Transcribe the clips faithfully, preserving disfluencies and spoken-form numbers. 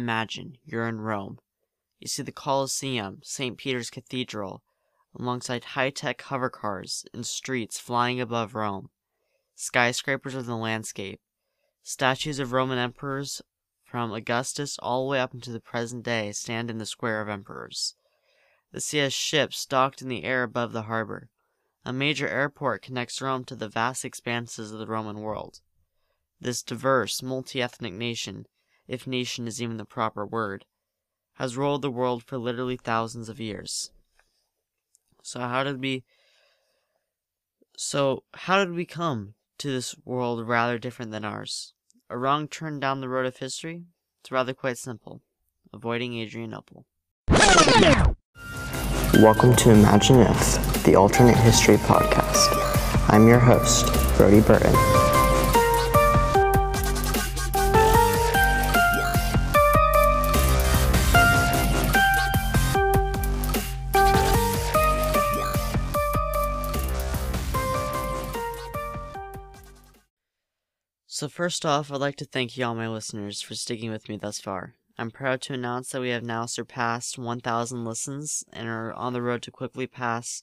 imagine you're in Rome. You see the Colosseum, Saint Peter's Cathedral, alongside high-tech hover cars and streets flying above Rome, skyscrapers of the landscape, statues of Roman emperors from Augustus all the way up into the present day stand in the square of emperors. The sea has ships docked in the air above the harbor. A major airport connects Rome to the vast expanses of the Roman world. This diverse, multi-ethnic nation, if nation is even the proper word, has ruled the world for literally thousands of years. So how did we So how did we come to this world rather different than ours? A wrong turn down the road of history? It's rather quite simple. Avoiding Adrianople. Welcome to Imagine If, the alternate history podcast. I'm your host, Brody Burton. So first off, I'd like to thank you all my listeners for sticking with me thus far. I'm proud to announce that we have now surpassed one thousand listens and are on the road to quickly pass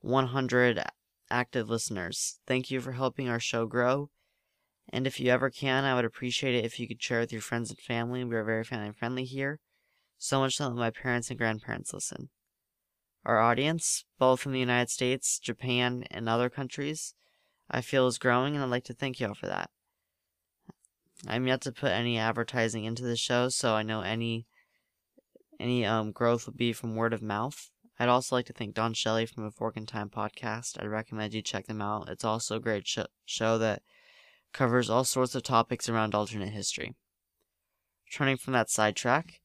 one hundred active listeners. Thank you for helping our show grow, and if you ever can, I would appreciate it if you could share with your friends and family. We are very family friendly here, so much so that my parents and grandparents listen. Our audience, both in the United States, Japan, and other countries, I feel is growing, and I'd like to thank you all for that. I'm yet to put any advertising into the show, so I know any any um growth will be from word of mouth. I'd also like to thank Don Shelley from the Fork in Time podcast. I'd recommend you check them out. It's also a great sh- show that covers all sorts of topics around alternate history. Turning from that sidetrack,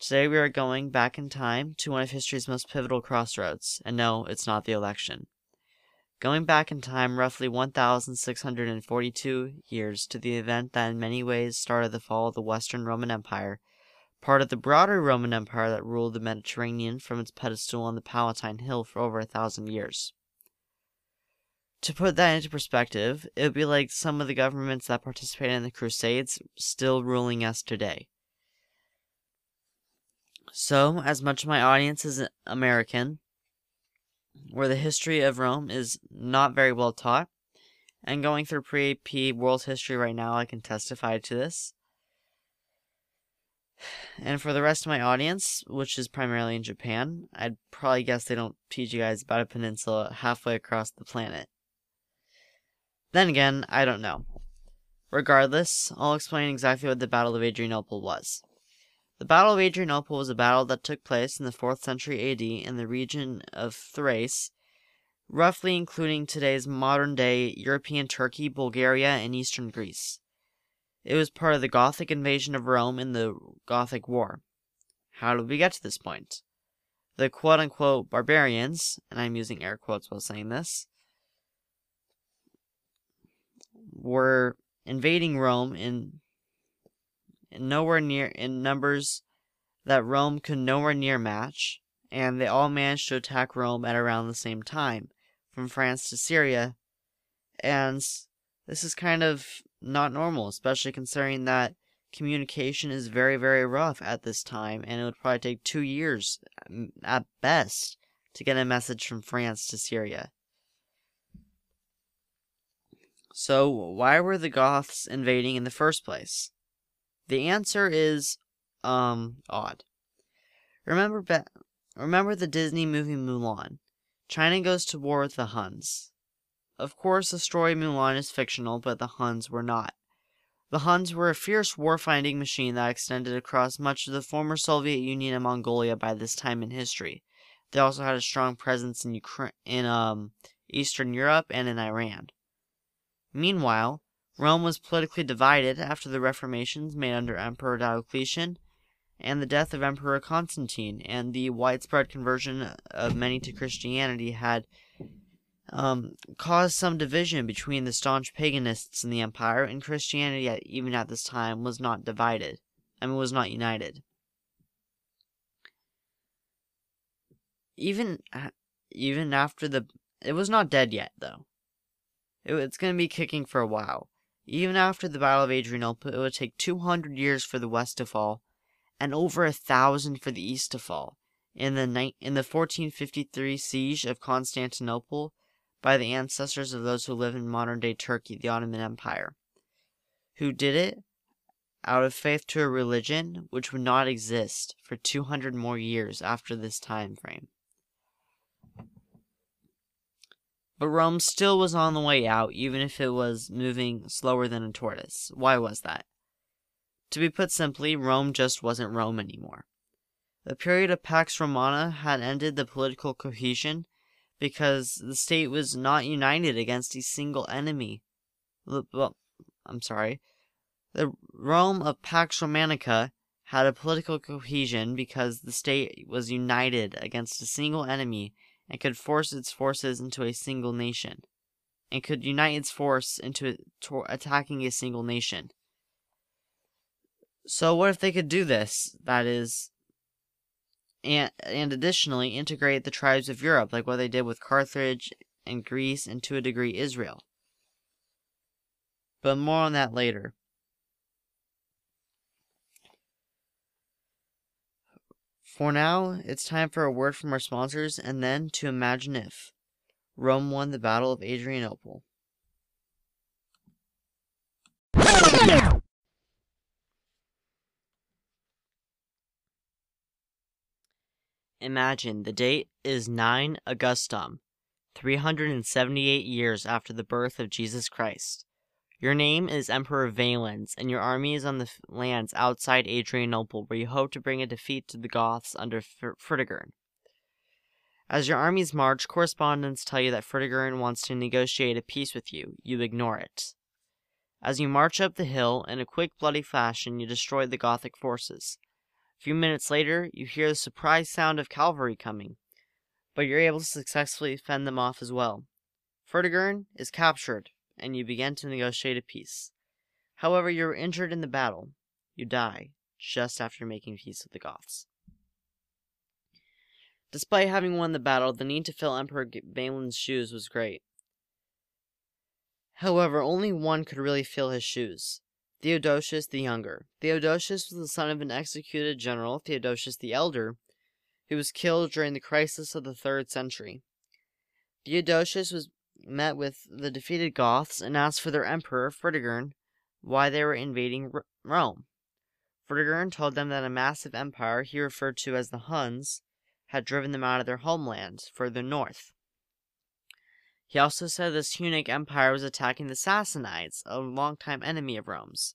today we are going back in time to one of history's most pivotal crossroads, and no, it's not the election. Going back in time roughly one thousand six hundred forty-two years to the event that in many ways started the fall of the Western Roman Empire, part of the broader Roman Empire that ruled the Mediterranean from its pedestal on the Palatine Hill for over a thousand years. To put that into perspective, it would be like some of the governments that participated in the Crusades still ruling us today. So, as much of my audience is American, where the history of Rome is not very well taught, and going through pre-A P world history right now, I can testify to this. And for the rest of my audience, which is primarily in Japan, I'd probably guess they don't teach you guys about a peninsula halfway across the planet. Then again, I don't know. Regardless, I'll explain exactly what the Battle of Adrianople was. The Battle of Adrianople was a battle that took place in the fourth century A D in the region of Thrace, roughly including today's modern-day European Turkey, Bulgaria, and eastern Greece. It was part of the Gothic invasion of Rome in the Gothic War. How did we get to this point? The quote-unquote barbarians, and I'm using air quotes while saying this, were invading Rome in... nowhere near in numbers that Rome could nowhere near match, and they all managed to attack Rome at around the same time, from France to Syria, and this is kind of not normal, especially considering that communication is very, very rough at this time, and it would probably take two years, at best, to get a message from France to Syria. So, why were the Goths invading in the first place? The answer is, um, odd. Remember ba- remember the Disney movie Mulan. China goes to war with the Huns. Of course, the story Mulan is fictional, but the Huns were not. The Huns were a fierce war-fighting machine that extended across much of the former Soviet Union and Mongolia by this time in history. They also had a strong presence in Ukraine, in um, Eastern Europe and in Iran. Meanwhile, Rome was politically divided after the reformations made under Emperor Diocletian and the death of Emperor Constantine, and the widespread conversion of many to Christianity had um, caused some division between the staunch paganists in the empire, and Christianity, at, even at this time, was not divided. I mean, was not united. Even, even after the... It was not dead yet, though. It, it's going to be kicking for a while. Even after the Battle of Adrianople, it would take two hundred years for the West to fall, and over a thousand for the east to fall. In the, ni- in the fourteen fifty-three siege of Constantinople by the ancestors of those who live in modern-day Turkey, the Ottoman Empire, who did it out of faith to a religion which would not exist for two hundred more years after this time frame. But Rome still was on the way out, even if it was moving slower than a tortoise. Why was that? To be put simply, Rome just wasn't Rome anymore. The period of Pax Romana had ended the political cohesion because the state was not united against a single enemy. Well, I'm sorry. The Rome of Pax Romanica had a political cohesion because the state was united against a single enemy and could force its forces into a single nation, and could unite its force into attacking a single nation. So what if they could do this? That is... And, and additionally integrate the tribes of Europe, like what they did with Carthage and Greece, and to a degree Israel. But more on that later. For now, it's time for a word from our sponsors, and then to Imagine If. Rome won the Battle of Adrianople. Imagine, the date is nine Augustum, three hundred seventy-eight years after the birth of Jesus Christ. Your name is Emperor Valens, and your army is on the lands outside Adrianople, where you hope to bring a defeat to the Goths under Fritigern. As your armies march, correspondents tell you that Fritigern wants to negotiate a peace with you. You ignore it. As you march up the hill, in a quick, bloody fashion, you destroy the Gothic forces. A few minutes later, you hear the surprise sound of cavalry coming, but you're able to successfully fend them off as well. Fritigern is captured, and you begin to negotiate a peace. However, you're injured in the battle. You die just after making peace with the Goths. Despite having won the battle, the need to fill Emperor Valens' shoes was great. However, only one could really fill his shoes: Theodosius the Younger. Theodosius was the son of an executed general, Theodosius the Elder, who was killed during the crisis of the third century. Theodosius was met with the defeated Goths and asked for their emperor, Fritigern, why they were invading Rome. Fritigern told them that a massive empire, he referred to as the Huns, had driven them out of their homeland, further north. He also said this Hunnic Empire was attacking the Sassanids, a longtime enemy of Rome's.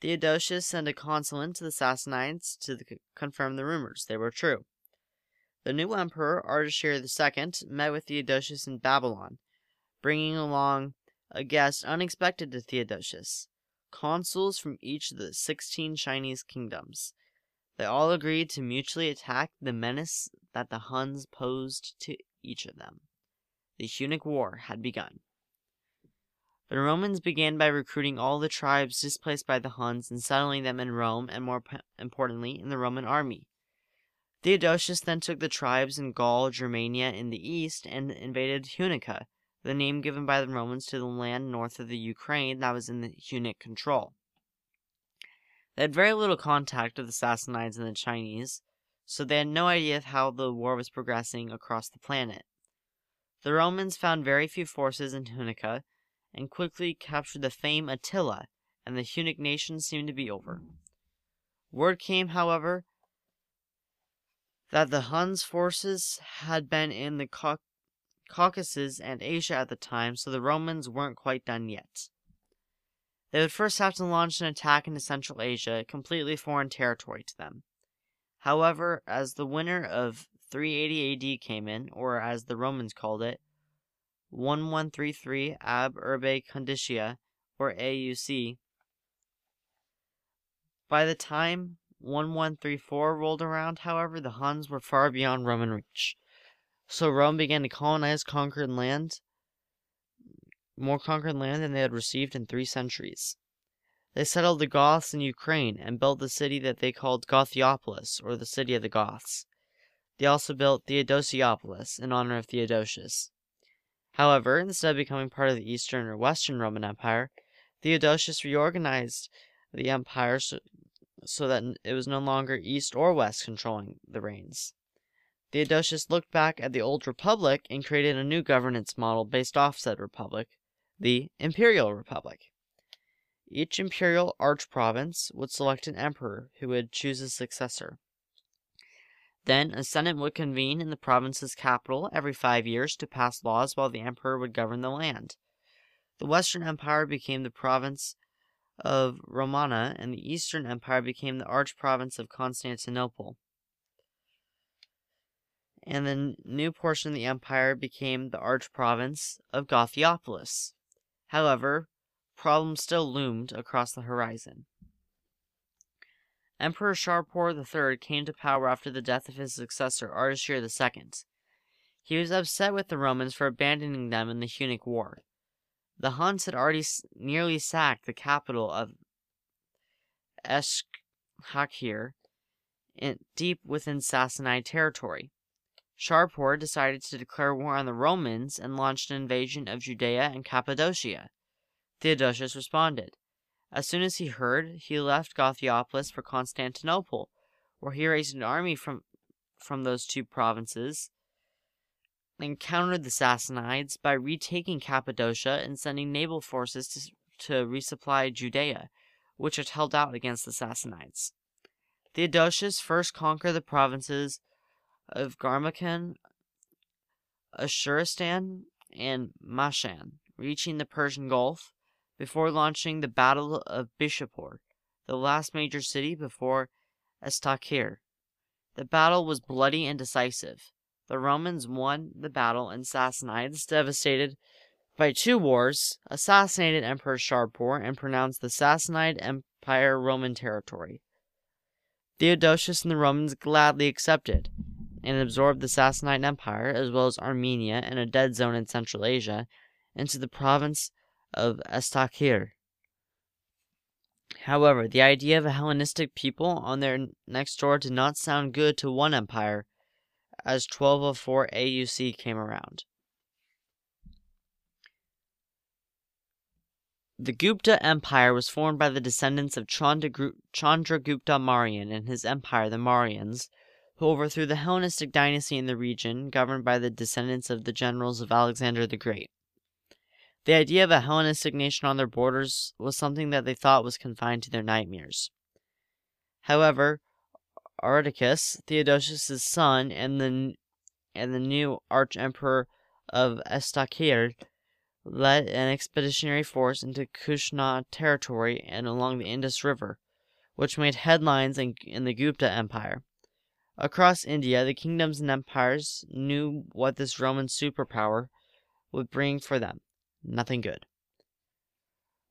Theodosius sent a consulate to the Sassanids to the, confirm the rumors. They were true. The new emperor, Ardashir the Second, met with Theodosius in Babylon, bringing along a guest unexpected to Theodosius: consuls from each of the sixteen Chinese kingdoms. They all agreed to mutually attack the menace that the Huns posed to each of them. The Hunnic War had begun. The Romans began by recruiting all the tribes displaced by the Huns and settling them in Rome, and more importantly, in the Roman army. Theodosius then took the tribes in Gaul, Germania in the east, and invaded Hunnica, the name given by the Romans to the land north of the Ukraine that was in the Hunnic control. They had very little contact with the Sassanids and the Chinese, so they had no idea of how the war was progressing across the planet. The Romans found very few forces in Hunnica, and quickly captured the famed Attila, and the Hunnic nation seemed to be over. Word came, however, that the Huns' forces had been in the Cauc- Caucasus and Asia at the time, so the Romans weren't quite done yet. They would first have to launch an attack into Central Asia, completely foreign territory to them. However, as the winter of three eighty A D came in, or as the Romans called it, eleven thirty-three ab urbe conditia, or A U C. By the time eleven thirty-four rolled around, however, the Huns were far beyond Roman reach. So Rome began to colonize conquered land, more conquered land than they had received in three centuries. They settled the Goths in Ukraine and built the city that they called Gothiopolis, or the City of the Goths. They also built Theodosiopolis in honor of Theodosius. However, instead of becoming part of the Eastern or Western Roman Empire, Theodosius reorganized the empire so, so that it was no longer east or west controlling the reins. Theodosius looked back at the old republic and created a new governance model based off said republic, the imperial republic. Each imperial archprovince would select an emperor who would choose his successor. Then a senate would convene in the province's capital every five years to pass laws while the emperor would govern the land. The Western Empire became the province of Romana, and the Eastern Empire became the archprovince of Constantinople. And the new portion of the empire became the archprovince of Gothiopolis. However, problems still loomed across the horizon. Emperor Shapur the third came to power after the death of his successor, Ardashir the second. He was upset with the Romans for abandoning them in the Punic War. The Huns had already nearly sacked the capital of Estakhr, deep within Sassanid territory. Shapur decided to declare war on the Romans and launched an invasion of Judea and Cappadocia. Theodosius responded. As soon as he heard, he left Gothiopolis for Constantinople, where he raised an army from, from those two provinces and countered the Sassanids by retaking Cappadocia and sending naval forces to, to resupply Judea, which had held out against the Sassanids. Theodosius first conquered the provinces of Garmakan, Ashuristan, and Mashan, reaching the Persian Gulf, before launching the Battle of Bishapur, the last major city before Estakhr. The battle was bloody and decisive. The Romans won the battle, and Sassanids, devastated by two wars, assassinated Emperor Shapur and pronounced the Sassanid Empire Roman territory. Theodosius and the Romans gladly accepted and absorbed the Sassanid Empire, as well as Armenia and a dead zone in Central Asia, into the province of Estakhr. However, the idea of a Hellenistic people on their next door did not sound good to one empire, as twelve oh four A U C came around. The Gupta Empire was formed by the descendants of Chandragupta Mauryan and his empire, the Mauryans, who overthrew the Hellenistic dynasty in the region, governed by the descendants of the generals of Alexander the Great. The idea of a Hellenistic nation on their borders was something that they thought was confined to their nightmares. However, Ardachus, Theodosius' son, and the, and the new arch-emperor of Estakhr led an expeditionary force into Kushna territory and along the Indus River, which made headlines in, in the Gupta Empire. Across India, the kingdoms and empires knew what this Roman superpower would bring for them. Nothing good.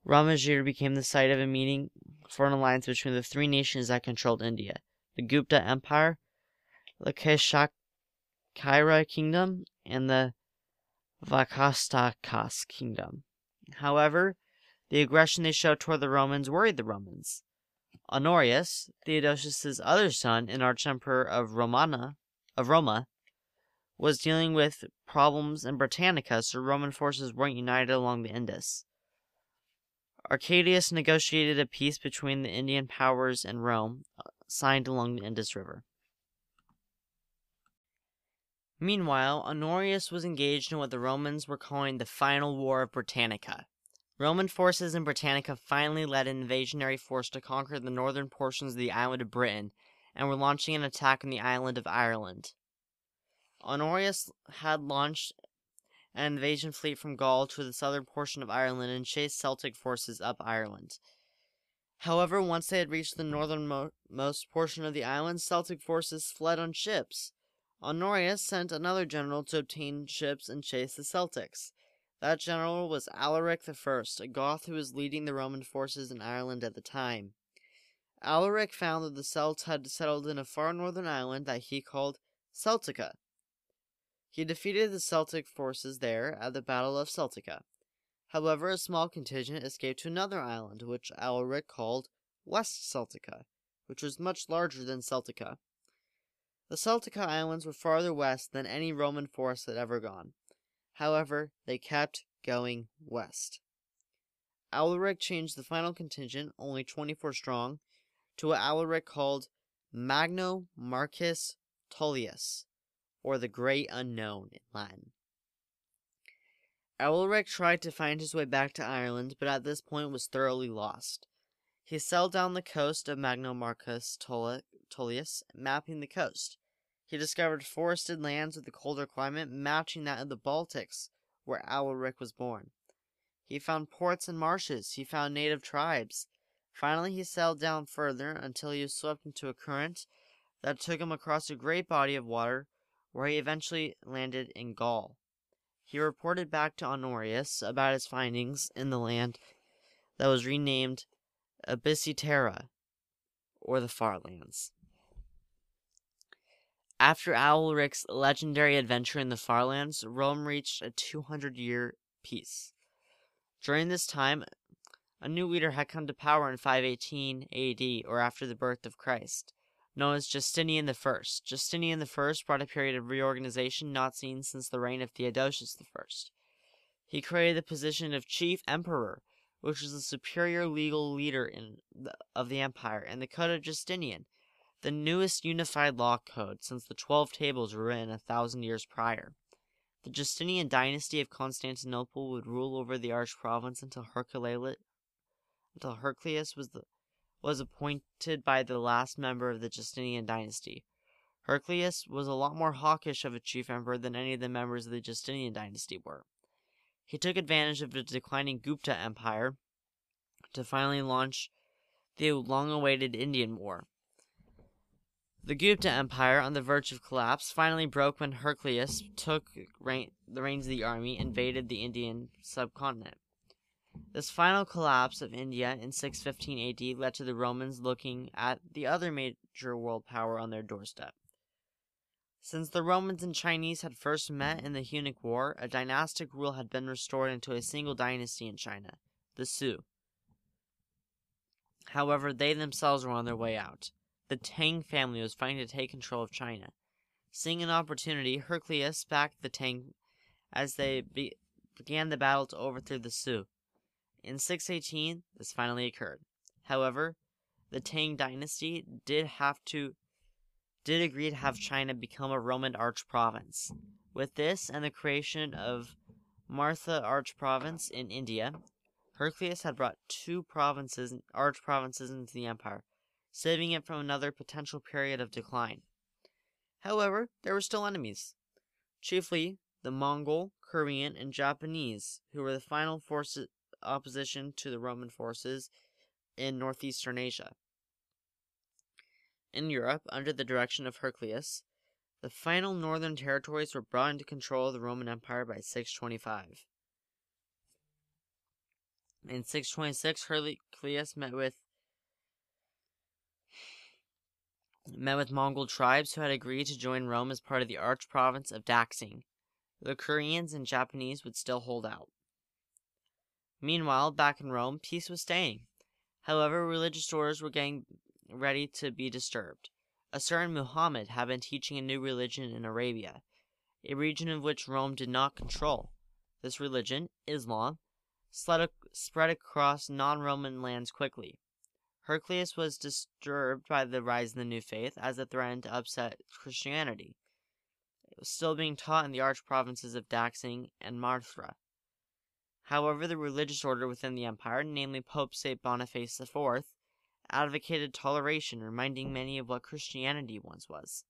Ramagir became the site of a meeting for an alliance between the three nations that controlled India: the Gupta Empire, the Keshakira Kingdom, and the Vakastakas Kingdom. However, the aggression they showed toward the Romans worried the Romans. Honorius, Theodosius' other son and arch-emperor of Romana, of Roma, was dealing with problems in Britannica, so Roman forces weren't united along the Indus. Arcadius negotiated a peace between the Indian powers and Rome, signed along the Indus River. Meanwhile, Honorius was engaged in what the Romans were calling the Final War of Britannica. Roman forces in Britannica finally led an invasionary force to conquer the northern portions of the island of Britain, and were launching an attack on the island of Ireland. Honorius had launched an invasion fleet from Gaul to the southern portion of Ireland and chased Celtic forces up Ireland. However, once they had reached the northernmost portion of the island, Celtic forces fled on ships. Honorius sent another general to obtain ships and chase the Celtics. That general was Alaric the first, a Goth who was leading the Roman forces in Ireland at the time. Alaric found that the Celts had settled in a far northern island that he called Celtica. He defeated the Celtic forces there at the Battle of Celtica. However, a small contingent escaped to another island, which Alaric called West Celtica, which was much larger than Celtica. The Celtica Islands were farther west than any Roman force had ever gone. However, they kept going west. Alaric changed the final contingent, only twenty-four strong, to what Alaric called Magno Marcus Tullius, or the Great Unknown in Latin. Alaric tried to find his way back to Ireland, but at this point was thoroughly lost. He sailed down the coast of Magno Marcus Tullius, mapping the coast. He discovered forested lands with a colder climate matching that of the Baltics, where Alaric was born. He found ports and marshes. He found native tribes. Finally, he sailed down further until he was swept into a current that took him across a great body of water, where he eventually landed in Gaul. He reported back to Honorius about his findings in the land that was renamed Abisitera, or the Far Lands. After Alaric's legendary adventure in the Far Lands, Rome reached a two hundred year peace. During this time, a new leader had come to power in five eighteen A D, or after the birth of Christ, known as Justinian the First. Justinian the First brought a period of reorganization not seen since the reign of Theodosius the First. He created the position of chief emperor, which was the superior legal leader in the, of the empire, and the Code of Justinian, the newest unified law code since the Twelve Tables were written a thousand years prior. The Justinian dynasty of Constantinople would rule over the Arch province until Heraclius, until Heraclius was the was appointed by the last member of the Justinian dynasty. Heraclius was a lot more hawkish of a chief emperor than any of the members of the Justinian dynasty were. He took advantage of the declining Gupta Empire to finally launch the long-awaited Indian War. The Gupta Empire, on the verge of collapse, finally broke when Heraclius took rein the reins of the army and invaded the Indian subcontinent. This final collapse of India in six fifteen A D led to the Romans looking at the other major world power on their doorstep. Since the Romans and Chinese had first met in the Hunnic War, a dynastic rule had been restored into a single dynasty in China, the Sui. However, they themselves were on their way out. The Tang family was fighting to take control of China. Seeing an opportunity, Heraclius backed the Tang as they be began the battle to overthrow the Sui. In six eighteen, this finally occurred. However, the Tang dynasty did have to did agree to have China become a Roman arch province. With this and the creation of Martha Arch Province in India, Heraclius had brought two provinces, arch provinces into the empire, saving it from another potential period of decline. However, there were still enemies, chiefly the Mongol, Korean, and Japanese, who were the final forces opposition to the Roman forces in northeastern Asia. In Europe, under the direction of Heraclius, the final northern territories were brought into control of the Roman Empire by six twenty-five. In six twenty-six, Heraclius met with met with Mongol tribes who had agreed to join Rome as part of the arch province of Daxing. The Koreans and Japanese would still hold out. Meanwhile, back in Rome, peace was staying. However, religious orders were getting ready to be disturbed. A certain Muhammad had been teaching a new religion in Arabia, a region of which Rome did not control. This religion, Islam, spread across non-Roman lands quickly. Heraclius was disturbed by the rise of the new faith as it threatened to upset Christianity. It was still being taught in the arch provinces of Daxing and Marthra. However, the religious order within the empire, namely Pope Saint Boniface the Fourth, advocated toleration, reminding many of what Christianity once was.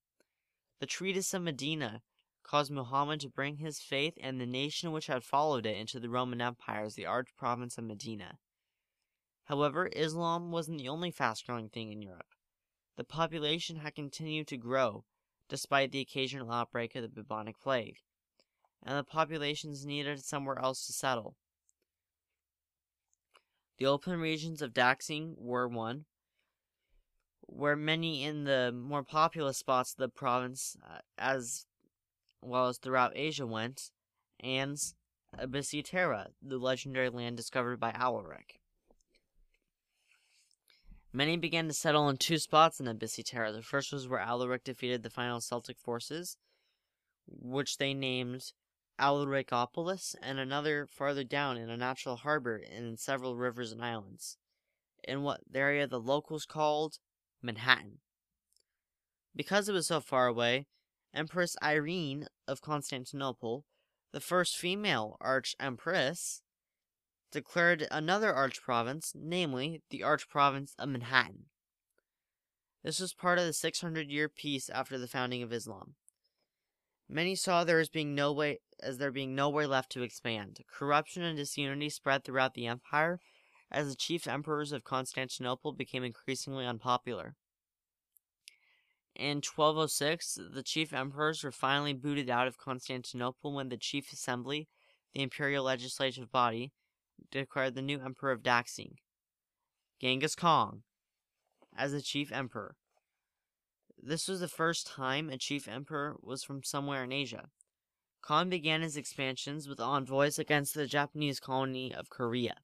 The Treatise of Medina caused Muhammad to bring his faith and the nation which had followed it into the Roman Empire as the arch province of Medina. However, Islam wasn't the only fast-growing thing in Europe. The population had continued to grow, despite the occasional outbreak of the bubonic plague, and the populations needed somewhere else to settle. The open regions of Daxing were one, where many in the more populous spots of the province, uh, as well as throughout Asia, went, and Abisitera, the legendary land discovered by Alaric. Many began to settle in two spots in Abisitera. The first was where Alaric defeated the final Celtic forces, which they named Alaricopolis, and another farther down in a natural harbor and in several rivers and islands, in what the area the locals called Manhattan. Because it was so far away, Empress Irene of Constantinople, the first female arch-empress, declared another arch-province, namely the arch-province of Manhattan. This was part of the six hundred year peace after the founding of Islam. Many saw there as being no way as there being nowhere left to expand. Corruption and disunity spread throughout the empire as the chief emperors of Constantinople became increasingly unpopular. In twelve oh six, the chief emperors were finally booted out of Constantinople when the chief assembly, the imperial legislative body, declared the new emperor of Daxing, Genghis Khan, as the chief emperor. This was the first time a chief emperor was from somewhere in Asia. Khan began his expansions with envoys against the Japanese colony of Korea.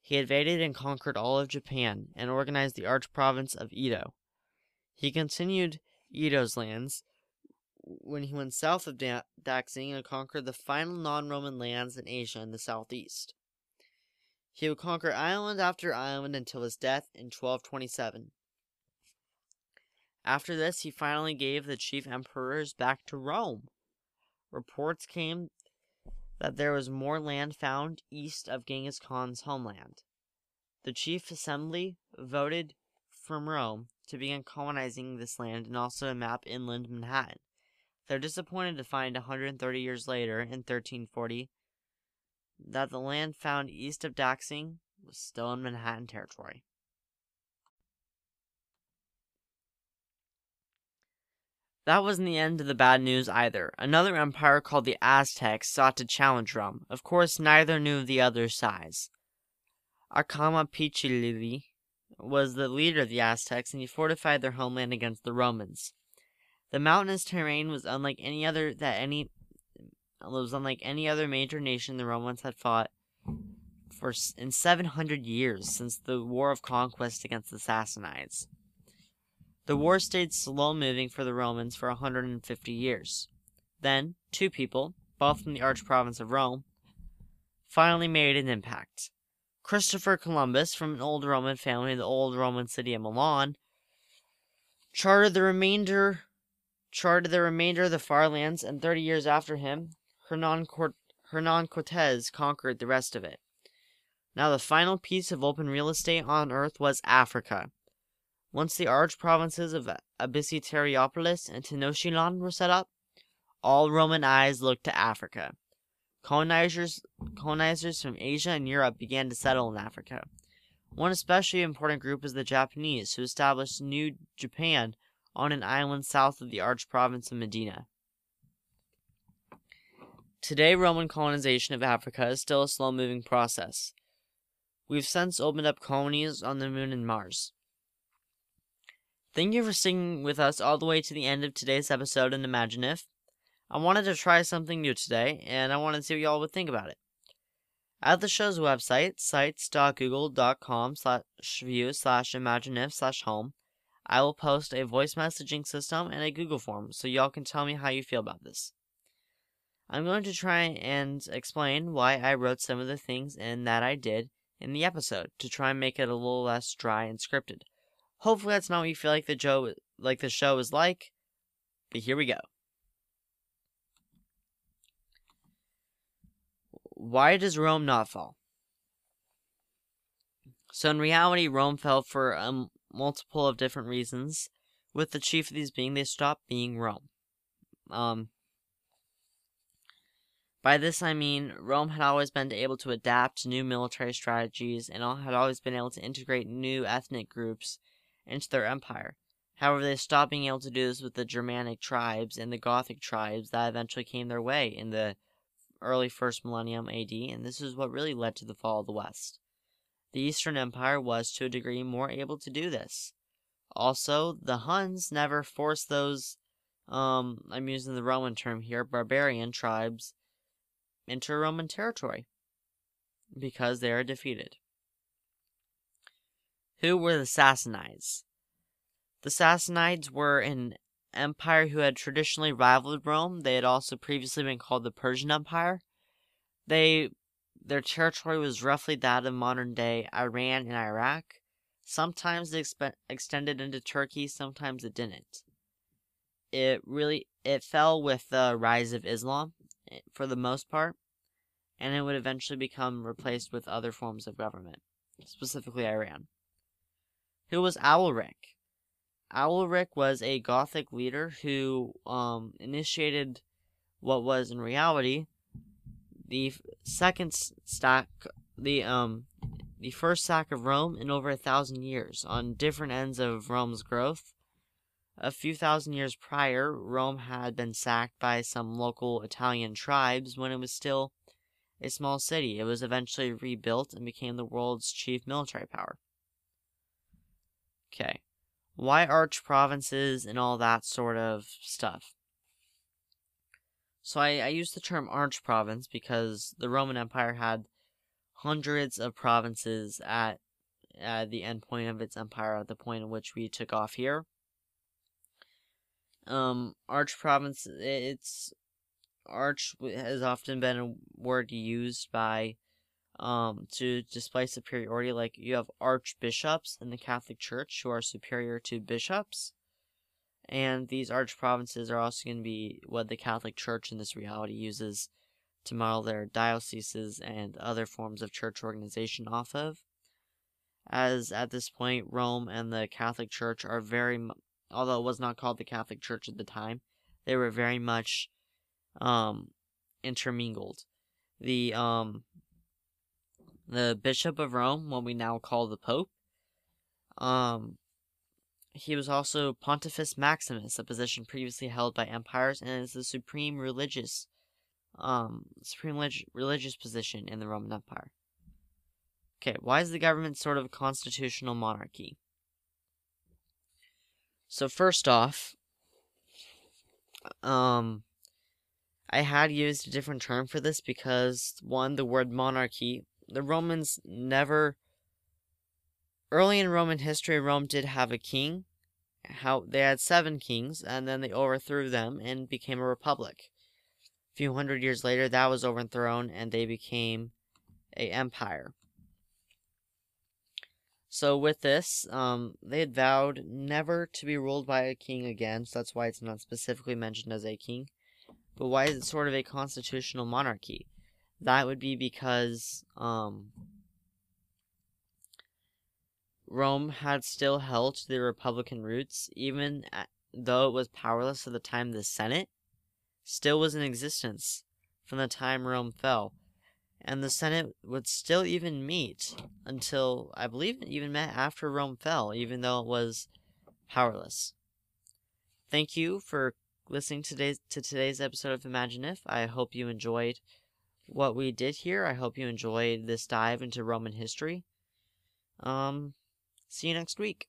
He invaded and conquered all of Japan and organized the arch-province of Edo. He continued Edo's lands when he went south of da Daxing and conquered the final non-Roman lands in Asia in the southeast. He would conquer island after island until his death in twelve twenty-seven. After this, he finally gave the chief emperors back to Rome. Reports came that there was more land found east of Genghis Khan's homeland. The chief assembly voted from Rome to begin colonizing this land and also to map inland Manhattan. They're disappointed to find one hundred thirty years later, in thirteen forty, that the land found east of Daxing was still in Manhattan territory. That wasn't the end of the bad news either. Another empire called the Aztecs sought to challenge Rome. Of course, neither knew the other's size. Acama Pichilili was the leader of the Aztecs, and he fortified their homeland against the Romans. The mountainous terrain was unlike any other that any was unlike any other major nation the Romans had fought for in seven hundred years since the War of Conquest against the Sassanids. The war stayed slow-moving for the Romans for one hundred fifty years. Then, two people, both from the arch-province of Rome, finally made an impact. Christopher Columbus, from an old Roman family in the old Roman city of Milan, charted the remainder, charted the remainder of the far lands, and thirty years after him, Hernan Cort- Hernan Cortes conquered the rest of it. Now the final piece of open real estate on earth was Africa. Once the arch provinces of Abisiteriopolus and Tenochtitlan were set up, all Roman eyes looked to Africa. Colonizers, colonizers from Asia and Europe began to settle in Africa. One especially important group was the Japanese, who established New Japan on an island south of the arch province of Medina. Today, Roman colonization of Africa is still a slow-moving process. We've since opened up colonies on the moon and Mars. Thank you for sticking with us all the way to the end of today's episode in Imagine If. I wanted to try something new today, and I wanted to see what y'all would think about it. At the show's website, sites.google.com slash view slash imagineif slash home, I will post a voice messaging system and a Google form, so y'all can tell me how you feel about this. I'm going to try and explain why I wrote some of the things and that I did in the episode, to try and make it a little less dry and scripted. Hopefully that's not what you feel like the, Joe, like the show is like, but here we go. Why does Rome not fall? So in reality, Rome fell for a multiple of different reasons, with the chief of these being they stopped being Rome. Um, by this I mean Rome had always been able to adapt to new military strategies and had always been able to integrate new ethnic groups into their empire. However, they stopped being able to do this with the Germanic tribes and the Gothic tribes that eventually came their way in the early first millennium A D, and this is what really led to the fall of the West. The Eastern Empire was, to a degree, more able to do this. Also, the Huns never forced those, um, I'm using the Roman term here, barbarian tribes into Roman territory, because they are defeated. Who were the Sassanids? The Sassanids were an empire who had traditionally rivaled Rome. They had also previously been called the Persian Empire. They, their territory was roughly that of modern-day Iran and Iraq. Sometimes it exp extended into Turkey, sometimes it didn't. It really it fell with the rise of Islam, for the most part, and it would eventually become replaced with other forms of government, specifically Iran. Who was Alaric? Alaric was a Gothic leader who um, initiated what was in reality the second sack, the um, the first sack of Rome in over a thousand years on different ends of Rome's growth. A few thousand years prior, Rome had been sacked by some local Italian tribes when it was still a small city. It was eventually rebuilt and became the world's chief military power. Okay, why arch provinces and all that sort of stuff? So I, I use the term arch province because the Roman Empire had hundreds of provinces at uh, the end point of its empire, at the point at which we took off here. Um, arch province, it's, arch has often been a word used by, um, to display superiority, like you have archbishops in the Catholic Church who are superior to bishops, and these arch provinces are also going to be what the Catholic Church in this reality uses to model their dioceses and other forms of church organization off of, as at this point, Rome and the Catholic Church are very much, although it was not called the Catholic Church at the time, they were very much um, intermingled. The um, the Bishop of Rome, what we now call the Pope, um, he was also Pontifex Maximus, a position previously held by empires, and is the supreme religious, um, supreme relig religious position in the Roman Empire. Okay, why is the government sort of a constitutional monarchy? So first off, um, I had used a different term for this because, one, the word monarchy, the Romans never, early in Roman history, Rome did have a king. How they had seven kings, and then they overthrew them and became a republic. A few hundred years later, that was overthrown, and they became an empire. So with this, um, they had vowed never to be ruled by a king again, so that's why it's not specifically mentioned as a king. But why is it sort of a constitutional monarchy? That would be because um, Rome had still held to the republican roots, even though it was powerless at the time. The Senate still was in existence from the time Rome fell. And the Senate would still even meet until, I believe it even met after Rome fell, even though it was powerless. Thank you for listening today's, to today's episode of Imagine If. I hope you enjoyed what we did here. I hope you enjoyed this dive into Roman history. Um, see you next week.